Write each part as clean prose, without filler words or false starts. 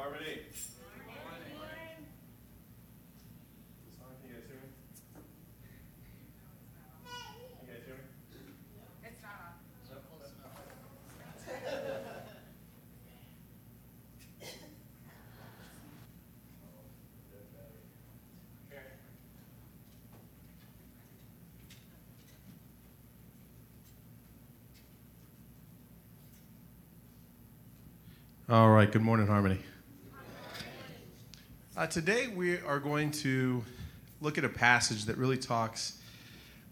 Harmony. All right, good morning, Harmony. Today we are going to look at a passage that really talks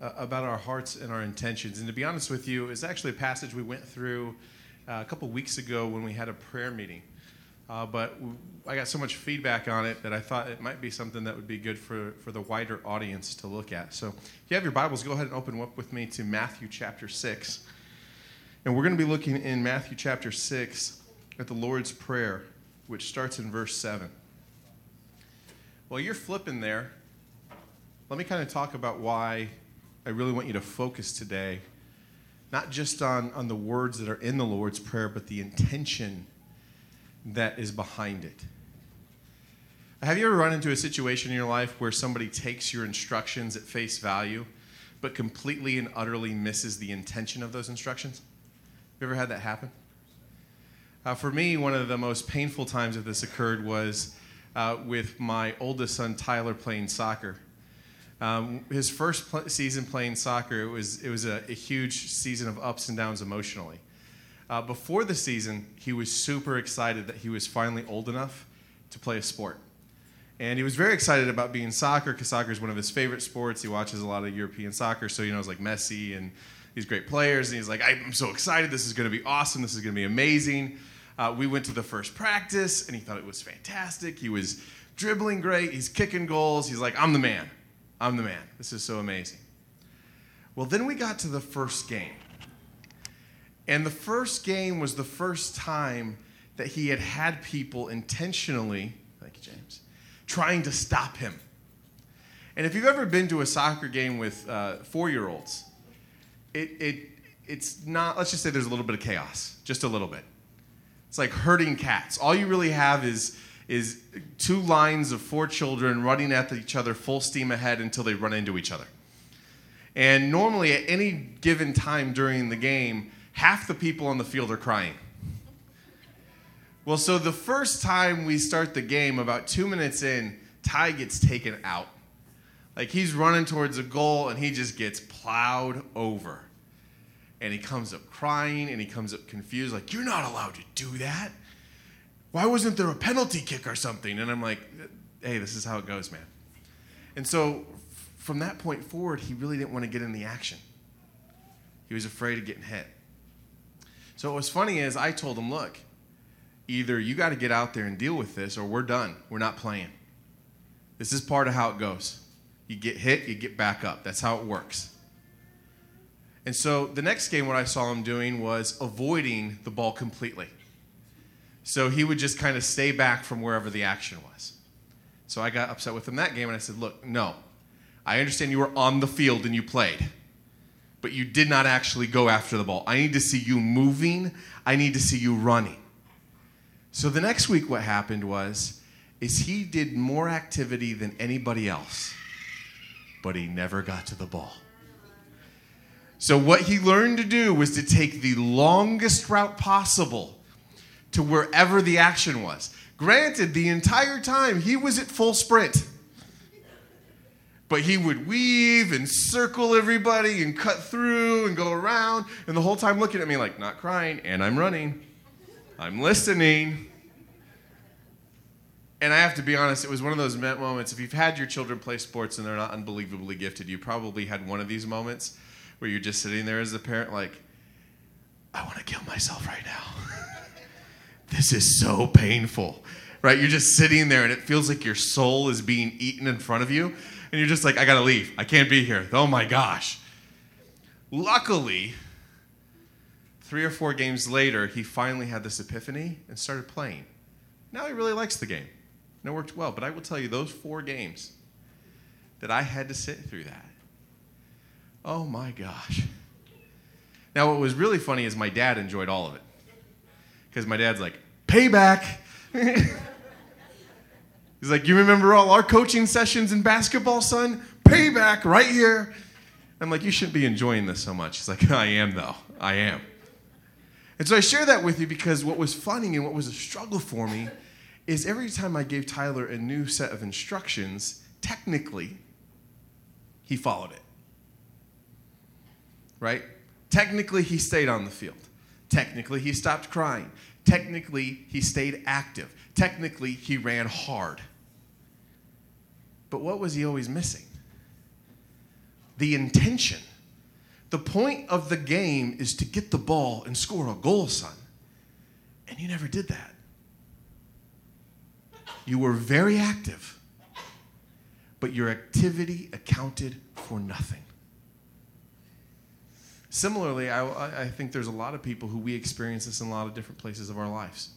about our hearts and our intentions. And to be honest with you, it's actually a passage we went through a couple weeks ago when we had a prayer meeting. But I got so much feedback on it that I thought it might be something that would be good for the wider audience to look at. So if you have your Bibles, go ahead and open up with me to Matthew chapter 6. And we're going to be looking in Matthew chapter 6 at the Lord's Prayer, which starts in verse 7. While you're flipping there, let me kind of talk about why I really want you to focus today, not just on the words that are in the Lord's Prayer, but the intention that is behind it. Have you ever run into a situation in your life where somebody takes your instructions at face value, but completely and utterly misses the intention of those instructions? Have you ever had that happen? For me, one of the most painful times that this occurred was with my oldest son, Tyler, playing soccer. His first season playing soccer, it was a huge season of ups and downs emotionally. Before the season, he was super excited that he was finally old enough to play a sport. And he was very excited about being soccer because soccer is one of his favorite sports. He watches a lot of European soccer, so, you know, it's like Messi and these great players. And he's like, I'm so excited. This is going to be awesome. This is going to be amazing. We went to the first practice, and he thought it was fantastic. He was dribbling great. He's kicking goals. He's like, I'm the man. I'm the man. This is so amazing. Well, then we got to the first game. And the first game was the first time that he had had people intentionally, thank you, James, trying to stop him. And if you've ever been to a soccer game with four-year-olds, it's not, let's just say there's a little bit of chaos, just a little bit. It's like herding cats. All you really have is two lines of four children running at each other full steam ahead until they run into each other. And normally at any given time during the game, half the people on the field are crying. Well, so the first time we start the game, about 2 minutes in, Ty gets taken out. Like, he's running towards a goal, and he just gets plowed over. And he comes up crying, and he comes up confused, like, you're not allowed to do that. Why wasn't there a penalty kick or something? And I'm like, hey, this is how it goes, man. And so from that point forward, he really didn't want to get in the action. He was afraid of getting hit. So what's funny is I told him, look, either you got to get out there and deal with this, or we're done. We're not playing. This is part of how it goes. You get hit, you get back up. That's how it works. And so the next game, what I saw him doing was avoiding the ball completely. So he would just kind of stay back from wherever the action was. So I got upset with him that game, and I said, look, no. I understand you were on the field and you played, but you did not actually go after the ball. I need to see you moving. I need to see you running. So the next week what happened was he did more activity than anybody else, but he never got to the ball. So what he learned to do was to take the longest route possible to wherever the action was. Granted, the entire time he was at full sprint, but he would weave and circle everybody and cut through and go around, and the whole time looking at me like, not crying, and I'm running. I'm listening. And I have to be honest, it was one of those moments, if you've had your children play sports and they're not unbelievably gifted, you probably had one of these moments where you're just sitting there as a parent like, I want to kill myself right now. This is so painful, right? You're just sitting there and it feels like your soul is being eaten in front of you. And you're just like, I got to leave. I can't be here. Oh my gosh. Luckily, 3 or 4 games later, he finally had this epiphany and started playing. Now he really likes the game. And it worked well. But I will tell you, those 4 games that I had to sit through that, oh my gosh. Now what was really funny is my dad enjoyed all of it. Because my dad's like, payback. He's like, you remember all our coaching sessions in basketball, son? Payback right here. I'm like, you shouldn't be enjoying this so much. He's like, I am, though. I am. And so I share that with you because what was funny and what was a struggle for me is every time I gave Tyler a new set of instructions, technically, he followed it. Right? Technically, he stayed on the field. Technically, he stopped crying. Technically, he stayed active. Technically, he ran hard. But what was he always missing? The intention. The point of the game is to get the ball and score a goal, son. And you never did that. You were very active, but your activity accounted for nothing. Similarly, I think there's a lot of people who we experience this in a lot of different places of our lives.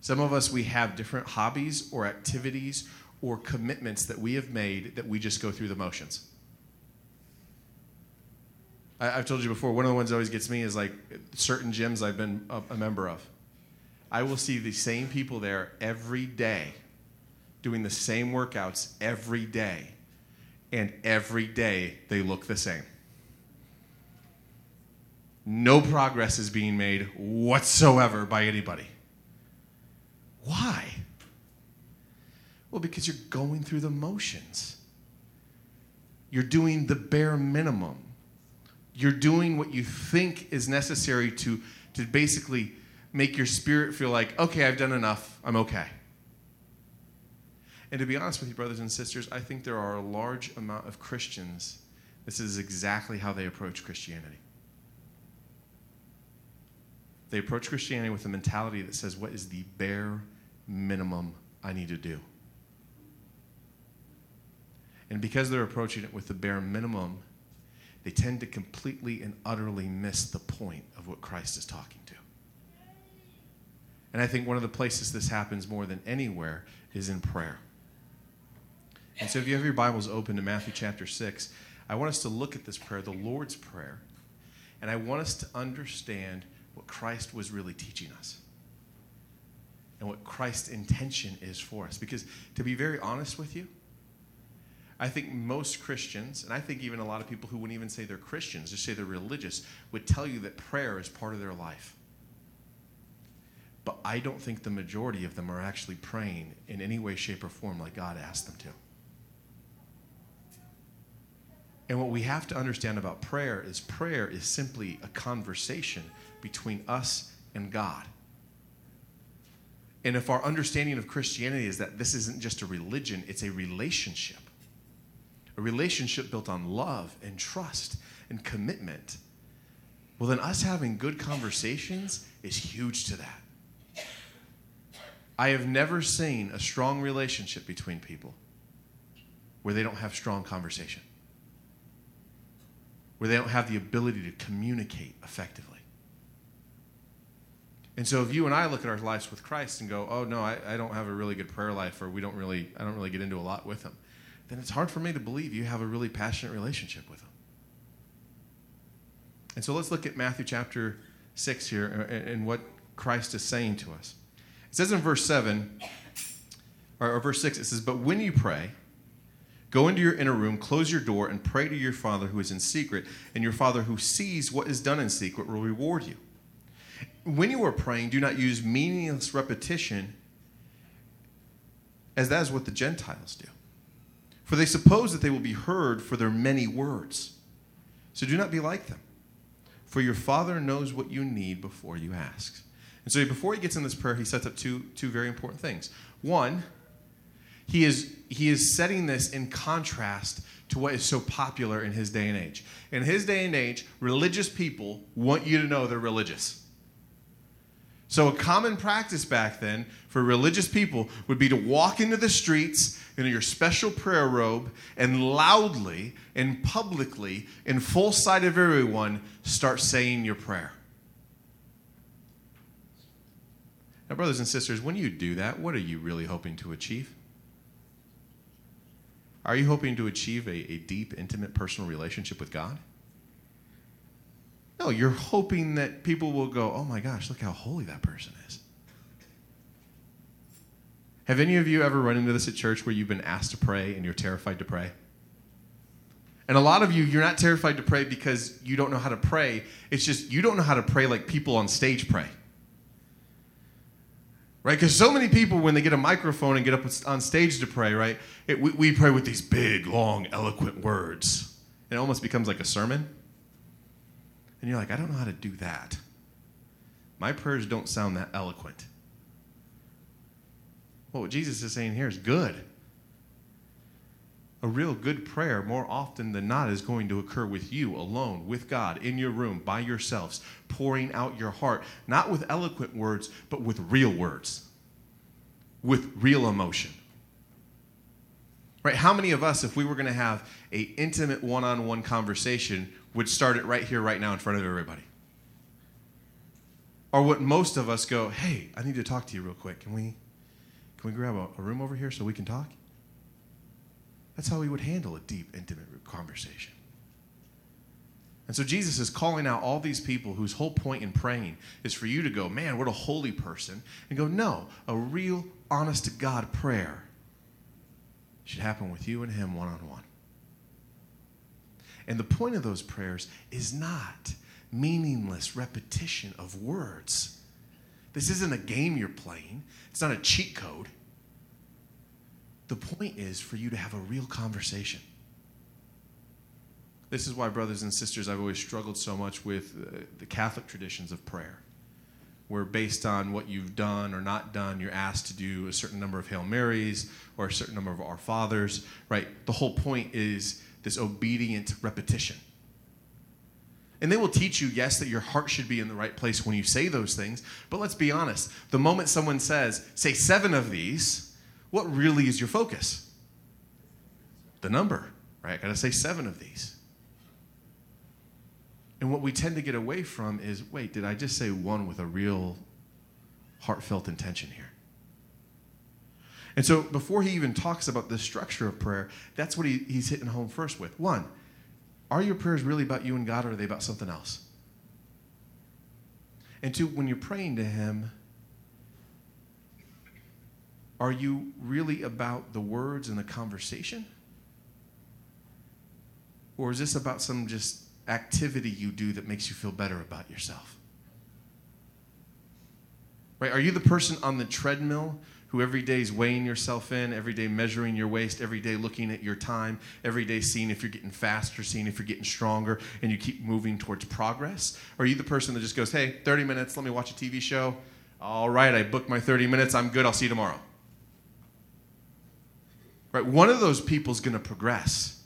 Some of us, we have different hobbies or activities or commitments that we have made that we just go through the motions. I've told you before, one of the ones that always gets me is like certain gyms I've been a member of. I will see the same people there every day doing the same workouts every day, and every day they look the same. No progress is being made whatsoever by anybody. Why? Well, because you're going through the motions. You're doing the bare minimum. You're doing what you think is necessary to basically make your spirit feel like, okay, I've done enough, I'm okay. And to be honest with you, brothers and sisters, I think there are a large amount of Christians, this is exactly how they approach Christianity. They approach Christianity with a mentality that says, what is the bare minimum I need to do? And because they're approaching it with the bare minimum, they tend to completely and utterly miss the point of what Christ is talking to. And I think one of the places this happens more than anywhere is in prayer. And so if you have your Bibles open to Matthew chapter 6, I want us to look at this prayer, the Lord's Prayer, and I want us to understand what Christ was really teaching us and what Christ's intention is for us. Because to be very honest with you, I think most Christians, and I think even a lot of people who wouldn't even say they're Christians, just say they're religious, would tell you that prayer is part of their life. But I don't think the majority of them are actually praying in any way, shape, or form like God asked them to. And what we have to understand about prayer is simply a conversation between us and God. And if our understanding of Christianity is that this isn't just a religion, it's a relationship built on love and trust and commitment, well, then us having good conversations is huge to that. I have never seen a strong relationship between people where they don't have strong conversation, where they don't have the ability to communicate effectively. And so if you and I look at our lives with Christ and go, oh, no, I don't have a really good prayer life, or I don't really get into a lot with him, then it's hard for me to believe you have a really passionate relationship with him. And so let's look at Matthew chapter 6 here and what Christ is saying to us. It says in verse 7, or verse 6, it says, but when you pray, go into your inner room, close your door, and pray to your Father who is in secret, and your Father who sees what is done in secret will reward you. When you are praying, do not use meaningless repetition, as that is what the Gentiles do. For they suppose that they will be heard for their many words. So do not be like them, for your Father knows what you need before you ask. And so before he gets in this prayer, he sets up two very important things. One, he is setting this in contrast to what is so popular in his day and age. In his day and age, religious people want you to know they're religious. So a common practice back then for religious people would be to walk into the streets in your special prayer robe and loudly and publicly in full sight of everyone start saying your prayer. Now, brothers and sisters, when you do that, what are you really hoping to achieve? Are you hoping to achieve a deep, intimate, personal relationship with God? No, you're hoping that people will go, oh my gosh, look how holy that person is. Have any of you ever run into this at church where you've been asked to pray and you're terrified to pray? And a lot of you, you're not terrified to pray because you don't know how to pray. It's just you don't know how to pray like people on stage pray. Right? Because so many people, when they get a microphone and get up on stage to pray, right, we pray with these big, long, eloquent words. It almost becomes like a sermon. And you're like, I don't know how to do that. My prayers don't sound that eloquent. Well, what Jesus is saying here is good. A real good prayer, more often than not, is going to occur with you, alone, with God, in your room, by yourselves, pouring out your heart, not with eloquent words, but with real words, with real emotion. Right? How many of us, if we were going to have an intimate one-on-one conversation, would start it right here, right now, in front of everybody? Or would most of us go, hey, I need to talk to you real quick. Can we grab a room over here so we can talk? That's how we would handle a deep, intimate conversation. And so Jesus is calling out all these people whose whole point in praying is for you to go, man, what a holy person, and go, no, a real, honest-to-God prayer should happen with you and him one-on-one. And the point of those prayers is not meaningless repetition of words. This isn't a game you're playing. It's not a cheat code. The point is for you to have a real conversation. This is why, brothers and sisters, I've always struggled so much with the Catholic traditions of prayer, where based on what you've done or not done, you're asked to do a certain number of Hail Marys or a certain number of Our Fathers, right? The whole point is this obedient repetition. And they will teach you, yes, that your heart should be in the right place when you say those things, but let's be honest. The moment someone says, say 7 of these, what really is your focus? The number, right? I got to say 7 of these. And what we tend to get away from is, wait, did I just say 1 with a real heartfelt intention here? And so before he even talks about the structure of prayer, that's what he's hitting home first with. 1, are your prayers really about you and God, or are they about something else? And 2, when you're praying to him, are you really about the words and the conversation? Or is this about some just activity you do that makes you feel better about yourself? Right? Are you the person on the treadmill who every day is weighing yourself in, every day measuring your waist, every day looking at your time, every day seeing if you're getting faster, seeing if you're getting stronger, and you keep moving towards progress? Or are you the person that just goes, hey, 30 minutes, let me watch a TV show. All right, I booked my 30 minutes. I'm good. I'll see you tomorrow. Right, one of those people's going to progress.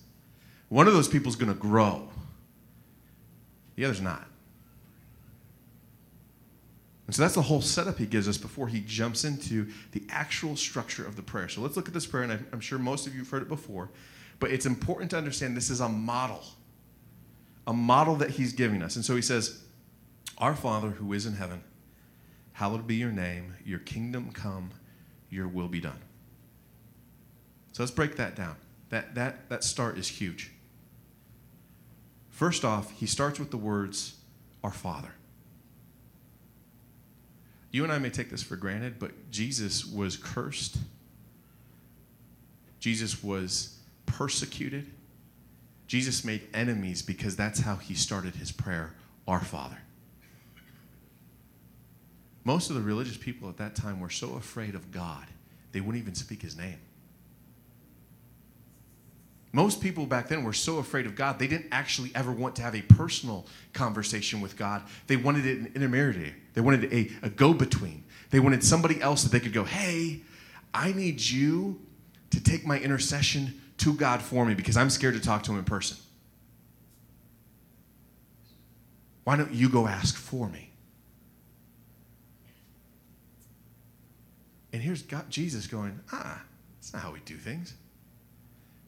One of those people's going to grow. The other's not. And so that's the whole setup he gives us before he jumps into the actual structure of the prayer. So let's look at this prayer, and I'm sure most of you have heard it before, but it's important to understand this is a model that he's giving us. And so he says, Our Father who is in heaven, hallowed be your name, your kingdom come, your will be done. So let's break that down. That start is huge. First off, he starts with the words, Our Father. You and I may take this for granted, but Jesus was cursed. Jesus was persecuted. Jesus made enemies because that's how he started his prayer, Our Father. Most of the religious people at that time were so afraid of God, they wouldn't even speak his name. Most people back then were so afraid of God, they didn't actually ever want to have a personal conversation with God. They wanted an intermediary. They wanted a go-between. They wanted somebody else that they could go, hey, I need you to take my intercession to God for me because I'm scared to talk to him in person. Why don't you go ask for me? And here's God, Jesus going, that's not how we do things.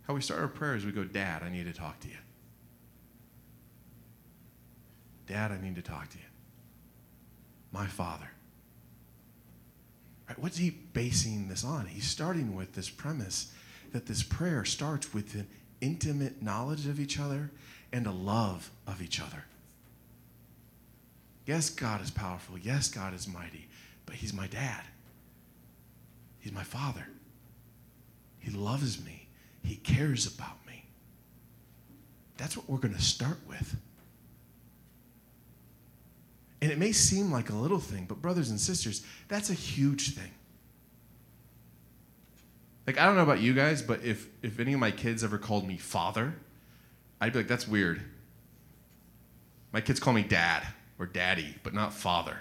How we start our prayers, we go, Dad, I need to talk to you. Dad, I need to talk to you. My Father. Right, what's he basing this on? He's starting with this premise that this prayer starts with an intimate knowledge of each other and a love of each other. Yes, God is powerful. Yes, God is mighty. But he's my dad. He's my Father. He loves me. He cares about me. That's what we're going to start with. And it may seem like a little thing, but brothers and sisters, that's a huge thing. Like, I don't know about you guys, but if any of my kids ever called me father, I'd be like, that's weird. My kids call me dad or daddy, but not father.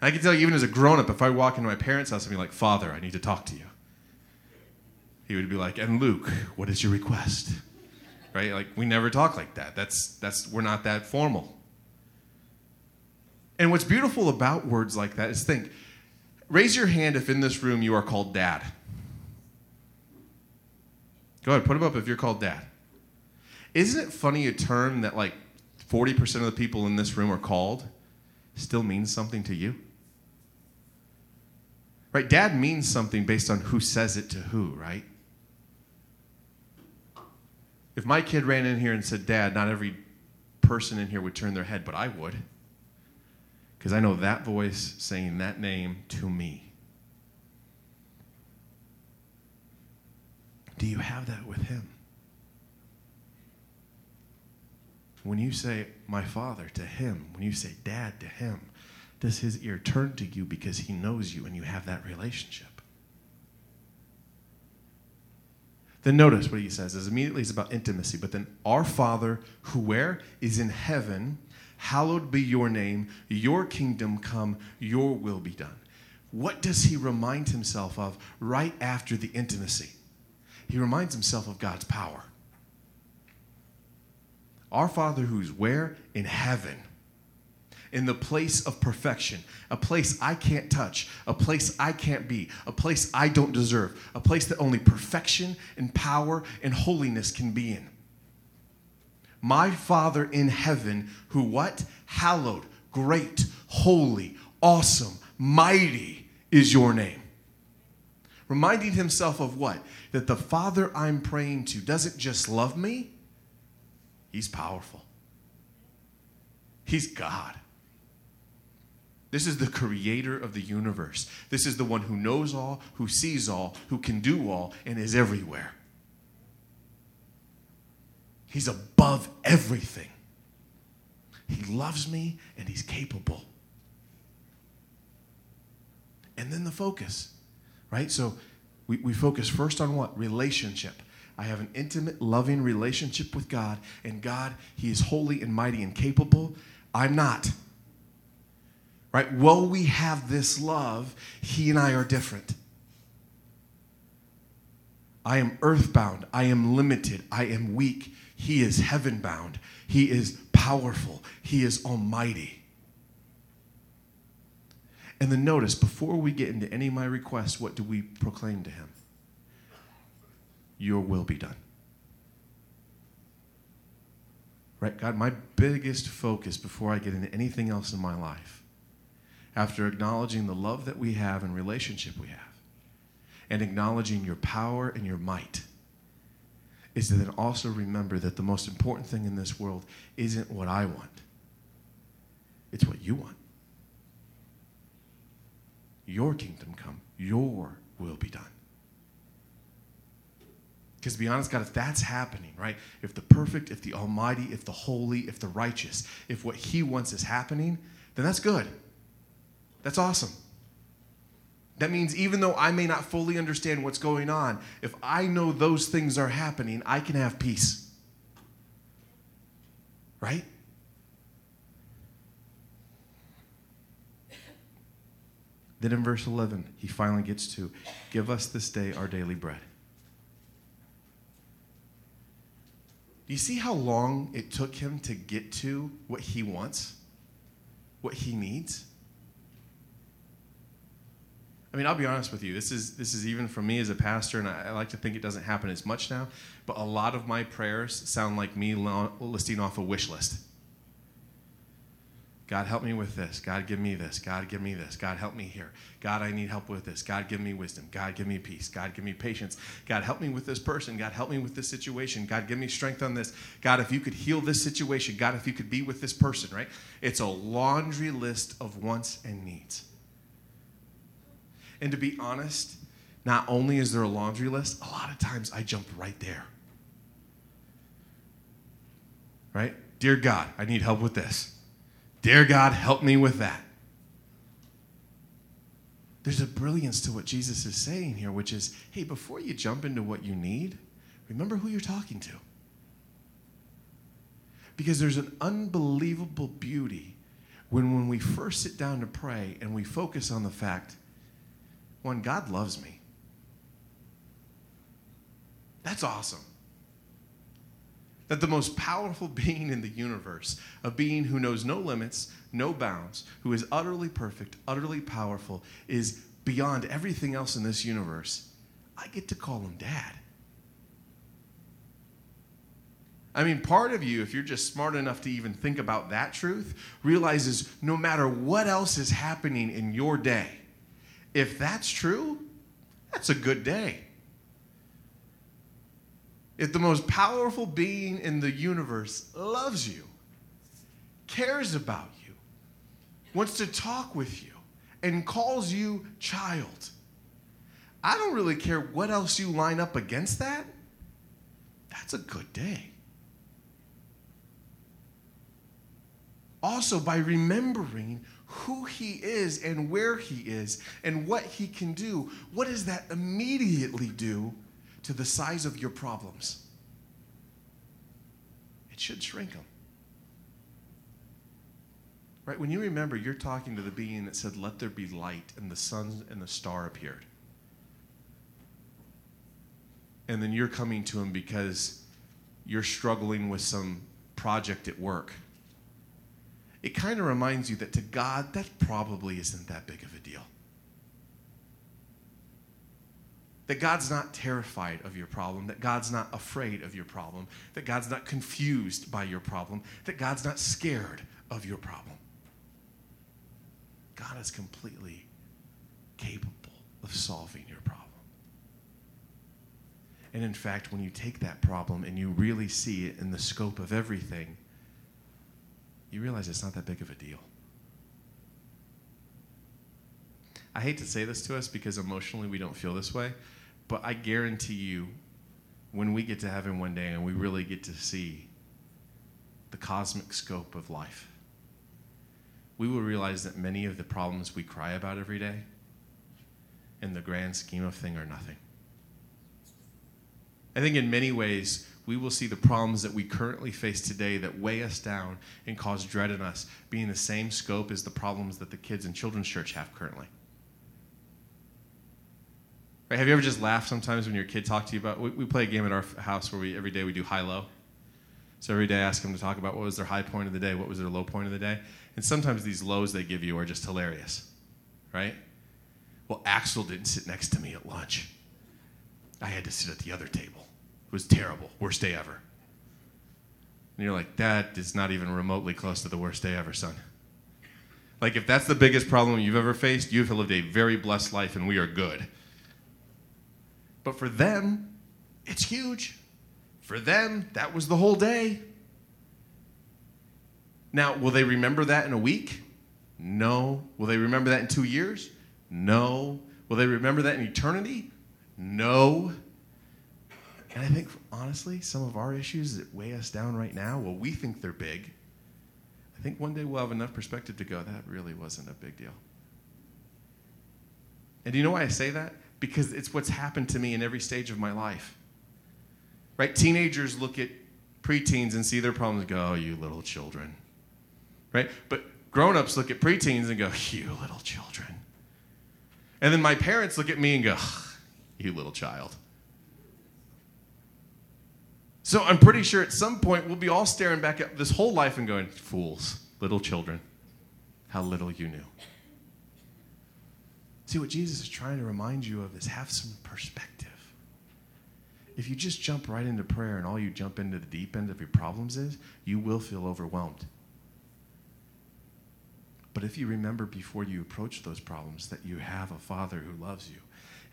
And I can tell you, even as a grown-up, if I walk into my parents' house and be like, Father, I need to talk to you. He would be like, and Luke, what is your request? Right? Like, we never talk like that. We're not that formal. And what's beautiful about words like that is think, raise your hand if in this room you are called dad. Go ahead, put them up if you're called dad. Isn't it funny a term that like 40% of the people in this room are called still means something to you? Right? Dad means something based on who says it to who, right? If my kid ran in here and said, Dad, not every person in here would turn their head, but I would. Because I know that voice saying that name to me. Do you have that with him? When you say my Father to him, when you say Dad to him, does his ear turn to you because he knows you and you have that relationship? Then notice what he says. It's immediately it's about intimacy, but then our Father who where is in heaven, hallowed be your name, your kingdom come, your will be done. What does he remind himself of right after the intimacy? He reminds himself of God's power. Our Father who's where? In heaven. In the place of perfection. A place I can't touch. A place I can't be. A place I don't deserve. A place that only perfection and power and holiness can be in. My Father in heaven who what? Hallowed, great, holy, awesome, mighty is your name. Reminding himself of what? That the Father I'm praying to doesn't just love me. He's powerful. He's God. This is the creator of the universe. This is the one who knows all, who sees all, who can do all, and is everywhere. He's above everything. He loves me, and he's capable. And then the focus, right? So we focus first on what? Relationship. I have an intimate, loving relationship with God, and God, he is holy and mighty and capable. I'm not. Right? While we have this love, he and I are different. I am earthbound. I am limited. I am weak. He is heaven-bound. He is powerful. He is almighty. And then notice, before we get into any of my requests, what do we proclaim to him? Your will be done. Right, God, my biggest focus before I get into anything else in my life, after acknowledging the love that we have and relationship we have, and acknowledging your power and your might, is to then also remember that the most important thing in this world isn't what I want. It's what you want. Your kingdom come. Your will be done. Because to be honest, God, if that's happening, right, if the perfect, if the almighty, if the holy, if the righteous, if what he wants is happening, then that's good. That's awesome. That means even though I may not fully understand what's going on, if I know those things are happening, I can have peace. Right? Then in verse 11, he finally gets to, give us this day our daily bread. Do you see how long it took him to get to what he wants, what he needs? I mean, I'll be honest with you. This is even for me as a pastor, and I like to think it doesn't happen as much now, but a lot of my prayers sound like me listing off a wish list. God, help me with this. God, give me this. God, give me this. God, help me here. God, I need help with this. God, give me wisdom. God, give me peace. God, give me patience. God, help me with this person. God, help me with this situation. God, give me strength on this. God, if you could heal this situation. God, if you could be with this person, right? It's a laundry list of wants and needs. And to be honest, Not only is there a laundry list, a lot of times I jump right there. Right? Dear God, I need help with this. Dear God, help me with that. There's a brilliance to what Jesus is saying here, which is, hey, before you jump into what you need, remember who you're talking to. Because there's an unbelievable beauty when we first sit down to pray and we focus on the fact, one, God loves me. That's awesome. That the most powerful being in the universe, a being who knows no limits, no bounds, who is utterly perfect, utterly powerful, is beyond everything else in this universe, I get to call him Dad. I mean, part of you, if you're just smart enough to even think about that truth, realizes no matter what else is happening in your day, if that's true, that's a good day. If the most powerful being in the universe loves you, cares about you, wants to talk with you, and calls you child, I don't really care what else you line up against that. That's a good day. Also, by remembering who he is and where he is and what he can do, what does that immediately do to the size of your problems? It should shrink them. Right? When you remember, you're talking to the being that said, let there be light, and the sun and the star appeared. And then you're coming to him because you're struggling with some project at work. It kind of reminds you that to God, that probably isn't that big of a deal. That God's not terrified of your problem, that God's not afraid of your problem, that God's not confused by your problem, that God's not scared of your problem. God is completely capable of solving your problem. And in fact, when you take that problem and you really see it in the scope of everything, you realize it's not that big of a deal. I hate to say this to us because emotionally we don't feel this way, but I guarantee you, when we get to heaven one day and we really get to see the cosmic scope of life, we will realize that many of the problems we cry about every day in the grand scheme of things are nothing. I think in many ways, we will see the problems that we currently face today that weigh us down and cause dread in us being the same scope as the problems that the kids in Children's Church have currently. Right? Have you ever just laughed sometimes when your kid talks to you about, we play a game at our house where every day we do high-low. So every day I ask them to talk about what was their high point of the day, what was their low point of the day. And sometimes these lows they give you are just hilarious, right? Well, Axel didn't sit next to me at lunch. I had to sit at the other table. It was terrible. Worst day ever. And you're like, that is not even remotely close to the worst day ever, son. Like, if that's the biggest problem you've ever faced, you've lived a very blessed life and we are good. But for them, it's huge. For them, that was the whole day. Now, will they remember that in a week? No. Will they remember that in 2 years? No. Will they remember that in eternity? No. And I think, honestly, some of our issues that weigh us down right now, well, we think they're big. I think one day we'll have enough perspective to go, that really wasn't a big deal. And do you know why I say that? Because it's what's happened to me in every stage of my life. Right? Teenagers look at preteens and see their problems and go, oh, you little children. Right? But grown-ups look at preteens and go, you little children. And then my parents look at me and go, you little child. So I'm pretty sure at some point we'll be all staring back at this whole life and going, fools, little children, how little you knew. See, what Jesus is trying to remind you of is have some perspective. If you just jump right into prayer and all you jump into the deep end of your problems is, you will feel overwhelmed. But if you remember before you approach those problems that you have a Father who loves you,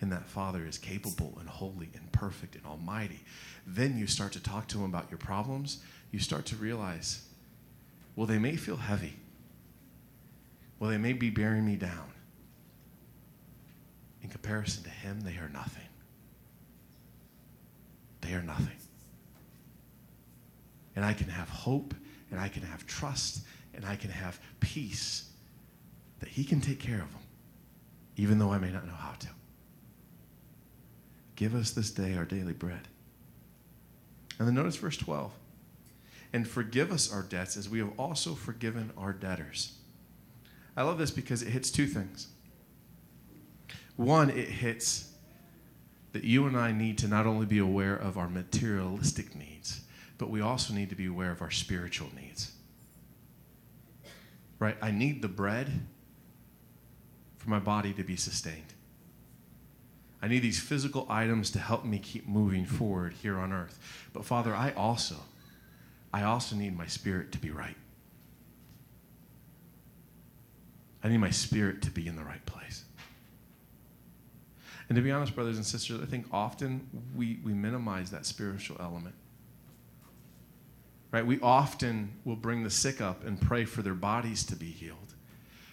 and that Father is capable and holy and perfect and almighty, then you start to talk to him about your problems. You start to realize, well, they may feel heavy. Well, they may be bearing me down. comparison to him, they are nothing. They are nothing. And I can have hope, and I can have trust, and I can have peace that he can take care of them, even though I may not know how to. Give us this day our daily bread. And then notice verse 12. And forgive us our debts as we have also forgiven our debtors. I love this because it hits two things. One, it hits that you and I need to not only be aware of our materialistic needs, but we also need to be aware of our spiritual needs. Right? I need the bread for my body to be sustained. I need these physical items to help me keep moving forward here on earth. But Father, I also need my spirit to be right. I need my spirit to be in the right place. And to be honest, brothers and sisters, I think often we minimize that spiritual element. Right? We often will bring the sick up and pray for their bodies to be healed.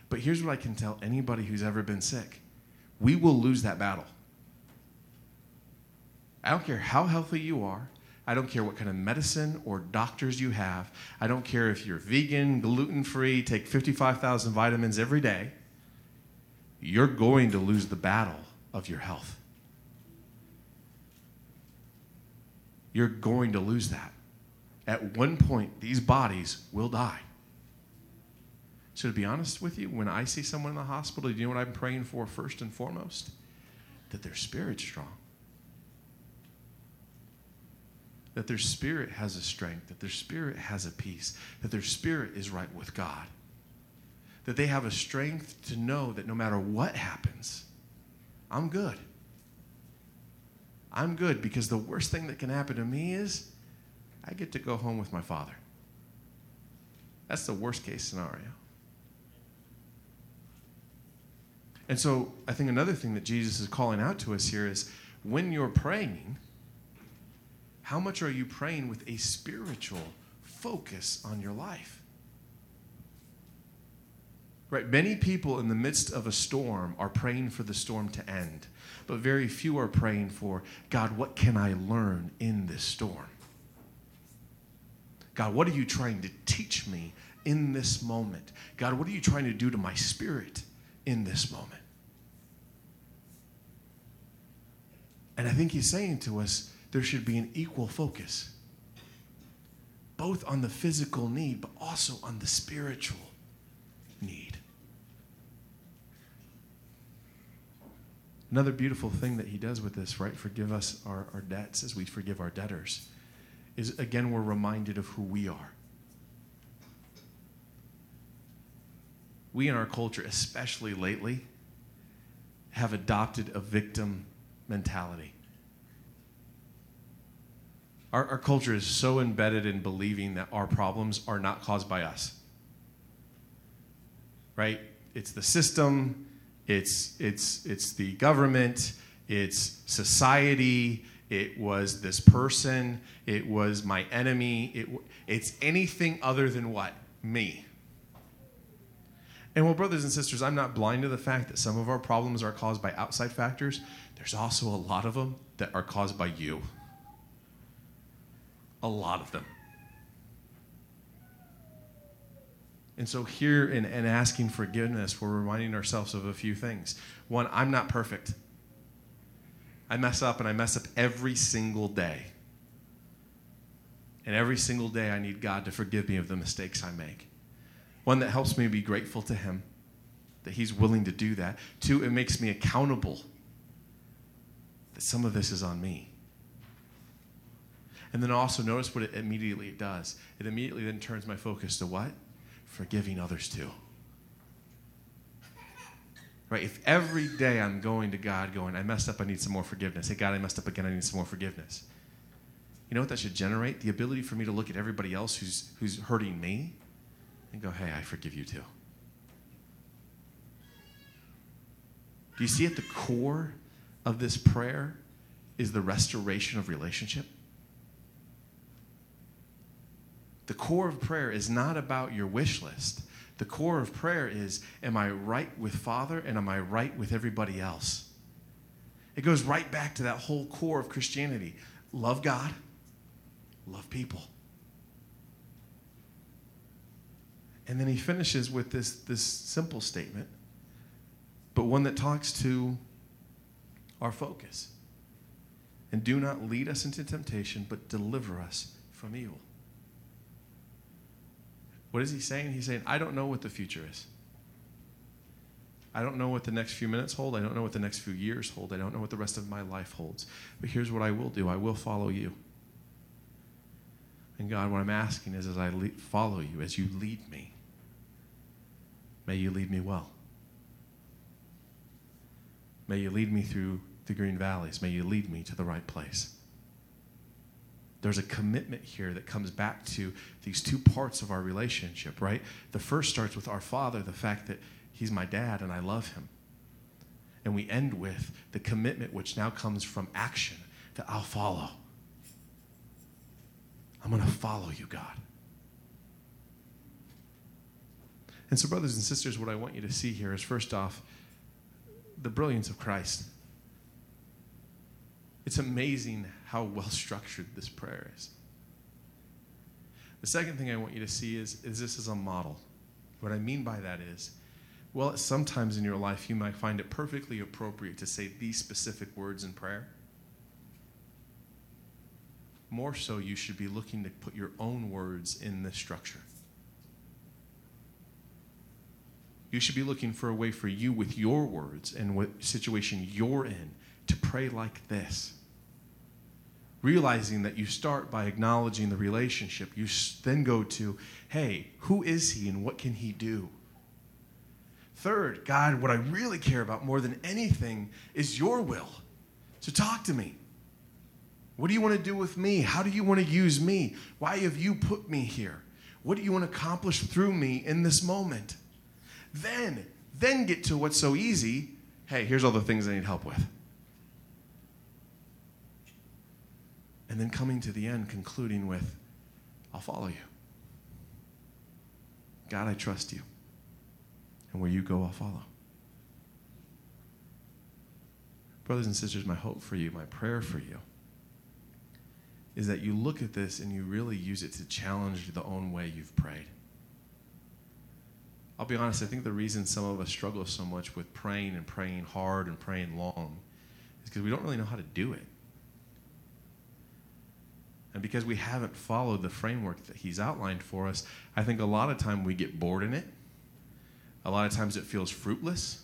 But here's what I can tell anybody who's ever been sick. We will lose that battle. I don't care how healthy you are. I don't care what kind of medicine or doctors you have. I don't care if you're vegan, gluten-free, take 55,000 vitamins every day. You're going to lose the battle of your health. You're going to lose that. At one point, these bodies will die. So to be honest with you, when I see someone in the hospital, do you know what I'm praying for first and foremost? That their spirit's strong. That their spirit has a strength, that their spirit has a peace, that their spirit is right with God. That they have a strength to know that no matter what happens, I'm good. I'm good because the worst thing that can happen to me is I get to go home with my Father. That's the worst case scenario. And so I think another thing that Jesus is calling out to us here is when you're praying, how much are you praying with a spiritual focus on your life? Right? Many people in the midst of a storm are praying for the storm to end, but very few are praying for, God, what can I learn in this storm? God, what are you trying to teach me in this moment? God, what are you trying to do to my spirit in this moment? And I think he's saying to us, there should be an equal focus, both on the physical need, but also on the spiritual need. Another beautiful thing that he does with this, right? Forgive us our debts as we forgive our debtors, is again, we're reminded of who we are. We in our culture, especially lately, have adopted a victim mentality. Our culture is so embedded in believing that our problems are not caused by us, right? It's the system, it's the government, it's society, it was this person, it was my enemy, it's anything other than what? Me. And well, brothers and sisters, I'm not blind to the fact that some of our problems are caused by outside factors. There's also a lot of them that are caused by you. A lot of them. And so here in asking forgiveness, we're reminding ourselves of a few things. One, I'm not perfect. I mess up, and I mess up every single day. And every single day I need God to forgive me of the mistakes I make. One, that helps me be grateful to him, that he's willing to do that. Two, it makes me accountable that some of this is on me. And then also notice what it immediately does. It immediately then turns my focus to what? Forgiving others too. Right? If every day I'm going to God going, I messed up, I need some more forgiveness. Hey, God, I messed up again, I need some more forgiveness. You know what that should generate? The ability for me to look at everybody else who's hurting me and go, hey, I forgive you too. Do you see at the core of this prayer is the restoration of relationship? The core of prayer is not about your wish list. The core of prayer is, am I right with Father and am I right with everybody else? It goes right back to that whole core of Christianity. Love God, love people. And then he finishes with this simple statement, but one that talks to our focus. And do not lead us into temptation, but deliver us from evil. What is he saying? He's saying, I don't know what the future is. I don't know what the next few minutes hold. I don't know what the next few years hold. I don't know what the rest of my life holds. But here's what I will do. I will follow you. And God, what I'm asking is, as I follow you, as you lead me, may you lead me well. May you lead me through the green valleys. May you lead me to the right place. There's a commitment here that comes back to these two parts of our relationship, right? The first starts with our Father, the fact that He's my dad and I love Him. And we end with the commitment which now comes from action, that I'll follow. I'm going to follow you, God. And so, brothers and sisters, what I want you to see here is, first off, the brilliance of Christ. It's amazing how well structured this prayer is. The second thing I want you to see is this is a model. What I mean by that is, well, sometimes in your life you might find it perfectly appropriate to say these specific words in prayer. More so, you should be looking to put your own words in this structure. You should be looking for a way for you, with your words and what situation you're in, to pray like this. Realizing that you start by acknowledging the relationship. You then go to, hey, who is He and what can He do? Third, God, what I really care about more than anything is your will. So talk to me. What do you want to do with me? How do you want to use me? Why have you put me here? What do you want to accomplish through me in this moment? Then get to what's so easy. Hey, here's all the things I need help with. And then coming to the end, concluding with, I'll follow you. God, I trust you. And where you go, I'll follow. Brothers and sisters, my hope for you, my prayer for you, is that you look at this and you really use it to challenge the own way you've prayed. I'll be honest, I think the reason some of us struggle so much with praying and praying hard and praying long is because we don't really know how to do it. And because we haven't followed the framework that He's outlined for us, I think a lot of time we get bored in it. A lot of times it feels fruitless.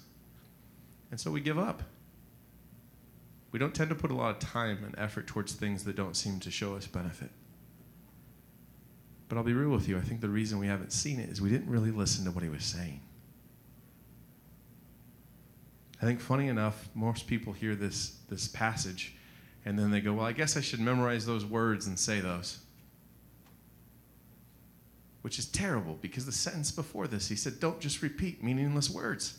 And so we give up. We don't tend to put a lot of time and effort towards things that don't seem to show us benefit. But I'll be real with you. I think the reason we haven't seen it is we didn't really listen to what He was saying. I think, funny enough, most people hear this passage and then they go, well, I guess I should memorize those words and say those. Which is terrible, because the sentence before this, He said, don't just repeat meaningless words.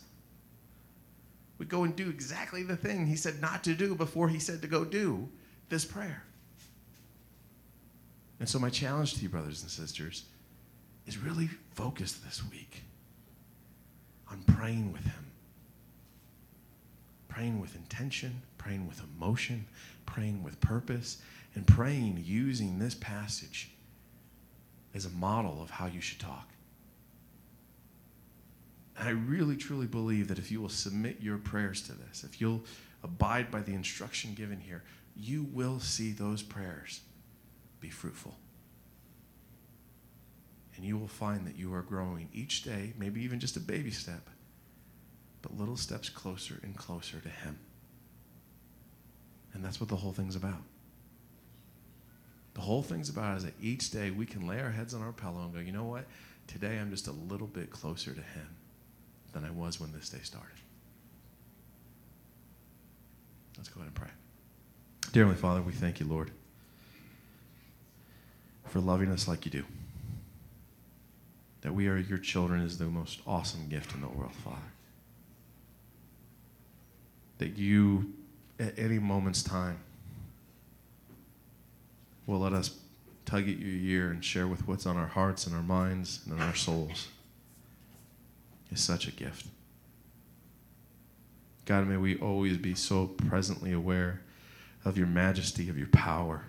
We go and do exactly the thing He said not to do before He said to go do this prayer. And so my challenge to you, brothers and sisters, is really focus this week on praying with Him. Praying with intention, praying with emotion, praying with purpose, and praying using this passage as a model of how you should talk. And I really, truly believe that if you will submit your prayers to this, if you'll abide by the instruction given here, you will see those prayers be fruitful. And you will find that you are growing each day, maybe even just a baby step, but little steps closer and closer to Him. And that's what the whole thing's about. The whole thing's about is that each day we can lay our heads on our pillow and go, you know what? Today I'm just a little bit closer to Him than I was when this day started. Let's go ahead and pray. Dear Heavenly Father, we thank you, Lord, for loving us like you do. That we are your children is the most awesome gift in the world, Father. That you, at any moment's time, will let us tug at your ear and share with what's on our hearts and our minds and in our souls. Is such a gift. God, may we always be so presently aware of your majesty, of your power,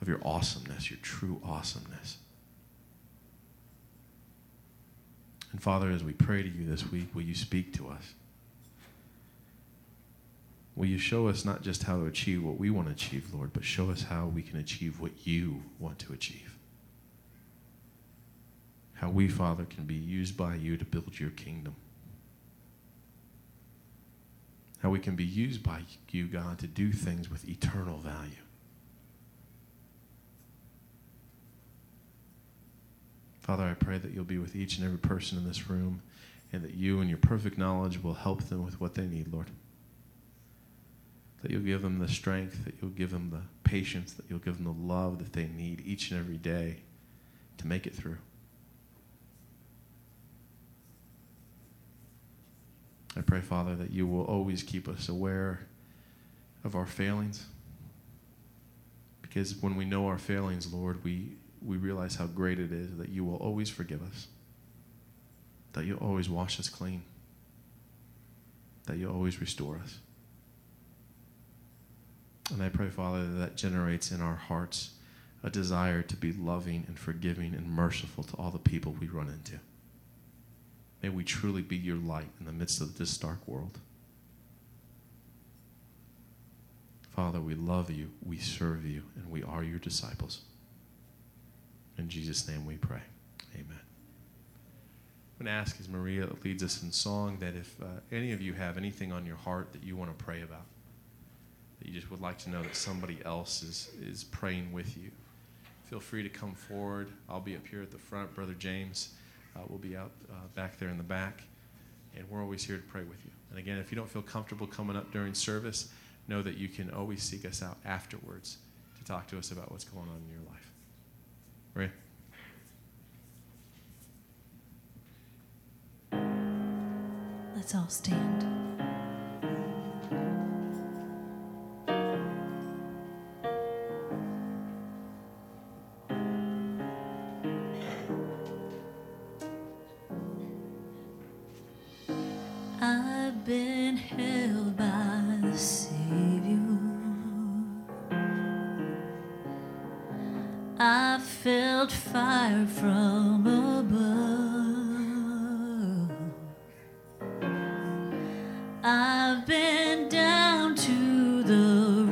of your awesomeness, your true awesomeness. And Father, as we pray to you this week, will you speak to us? Will you show us not just how to achieve what we want to achieve, Lord, but show us how we can achieve what you want to achieve. How we, Father, can be used by you to build your kingdom. How we can be used by you, God, to do things with eternal value. Father, I pray that you'll be with each and every person in this room, and that you and your perfect knowledge will help them with what they need, Lord. That you'll give them the strength, that you'll give them the patience, that you'll give them the love that they need each and every day to make it through. I pray, Father, that you will always keep us aware of our failings. Because when we know our failings, Lord, we realize how great it is that you will always forgive us. That you'll always wash us clean. That you'll always restore us. And I pray, Father, that generates in our hearts a desire to be loving and forgiving and merciful to all the people we run into. May we truly be your light in the midst of this dark world. Father, we love you, we serve you, and we are your disciples. In Jesus' name we pray. Amen. I'm going to ask, as Maria leads us in song, that if any of you have anything on your heart that you want to pray about, that you just would like to know that somebody else is praying with you, feel free to come forward. I'll be up here at the front. Brother James will be out back there in the back, and we're always here to pray with you. And again, if you don't feel comfortable coming up during service, know that you can always seek us out afterwards to talk to us about what's going on in your life. Right? Let's all stand. I've been held by the Savior. I felt fire from above. I've been down to the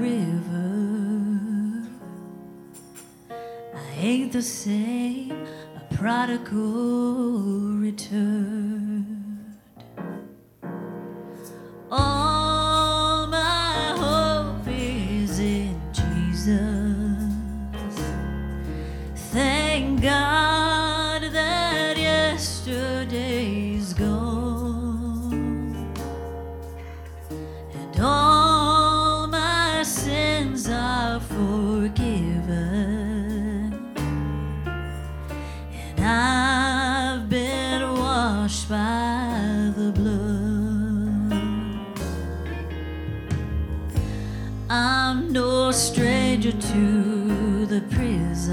river. I ain't the same, a prodigal returned. All my hope is in Jesus. Thank God that yesterday's gone, and all my sins are forgiven, and I've been washed by the blood. I'm no stranger to the prison.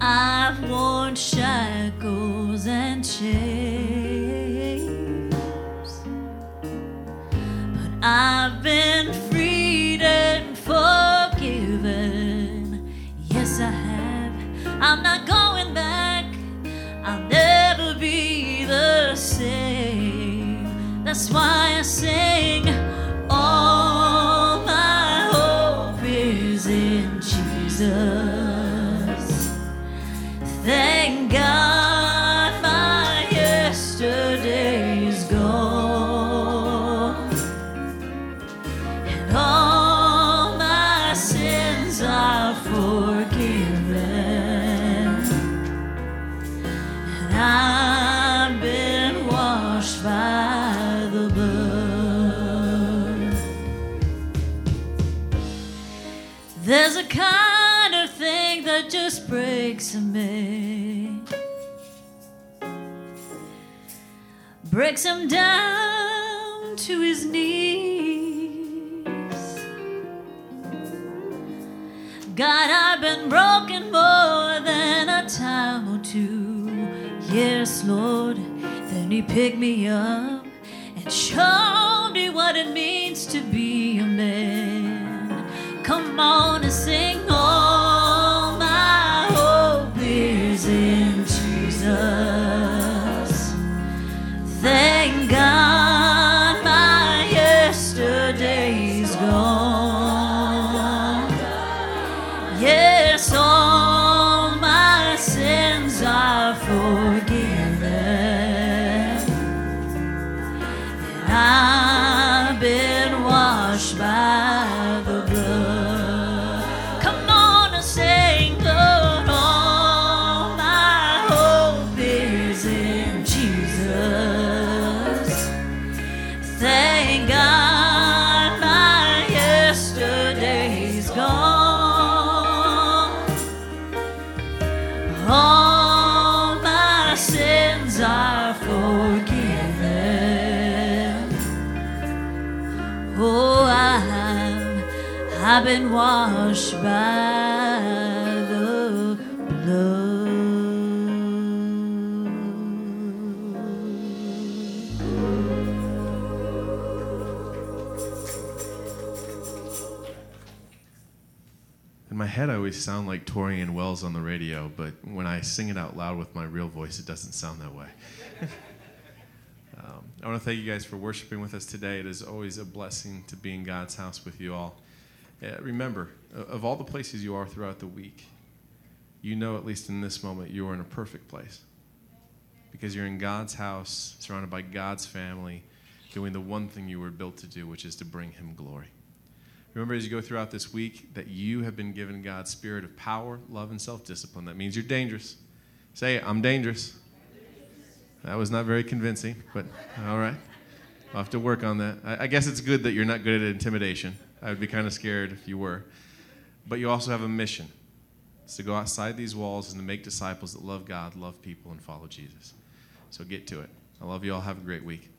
I've worn shackles and chains, but I've been freed and forgiven. Yes, I have. I'm not going back. I'll never be the same. That's why I sing, all my hope is in Jesus. Thank God my yesterday is gone, and all my sins are forgiven, and I've been washed by there's a kind of thing that just breaks me, breaks him down to his knees. God, I've been broken more than a time or two. yes, Lord. Then he picked me up and showed me what it means to be a man. Come on and sing, all my hope is in Jesus. Thank God my yesterday's gone. Yes, all my sins are forgiven. And I've been washed by the blood. Come on and sing, Lord, all my hope is in Jesus. Thank God my yesterday's gone. All my sins are forgiven. Oh, I've been washed by the blood. In my head, I always sound like Tori and Wells on the radio, but when I sing it out loud with my real voice, it doesn't sound that way. I want to thank you guys for worshiping with us today. It is always a blessing to be in God's house with you all. Remember, of all the places you are throughout the week, you know at least in this moment you are in a perfect place because you're in God's house, surrounded by God's family, doing the one thing you were built to do, which is to bring him glory. Remember as you go throughout this week that you have been given God's spirit of power, love, and self-discipline. That means you're dangerous. Say, I'm dangerous. That was not very convincing, but all right. I'll have to work on that. I guess it's good that you're not good at intimidation. I would be kind of scared if you were. But you also have a mission. It's to go outside these walls and to make disciples that love God, love people, and follow Jesus. So get to it. I love you all. Have a great week.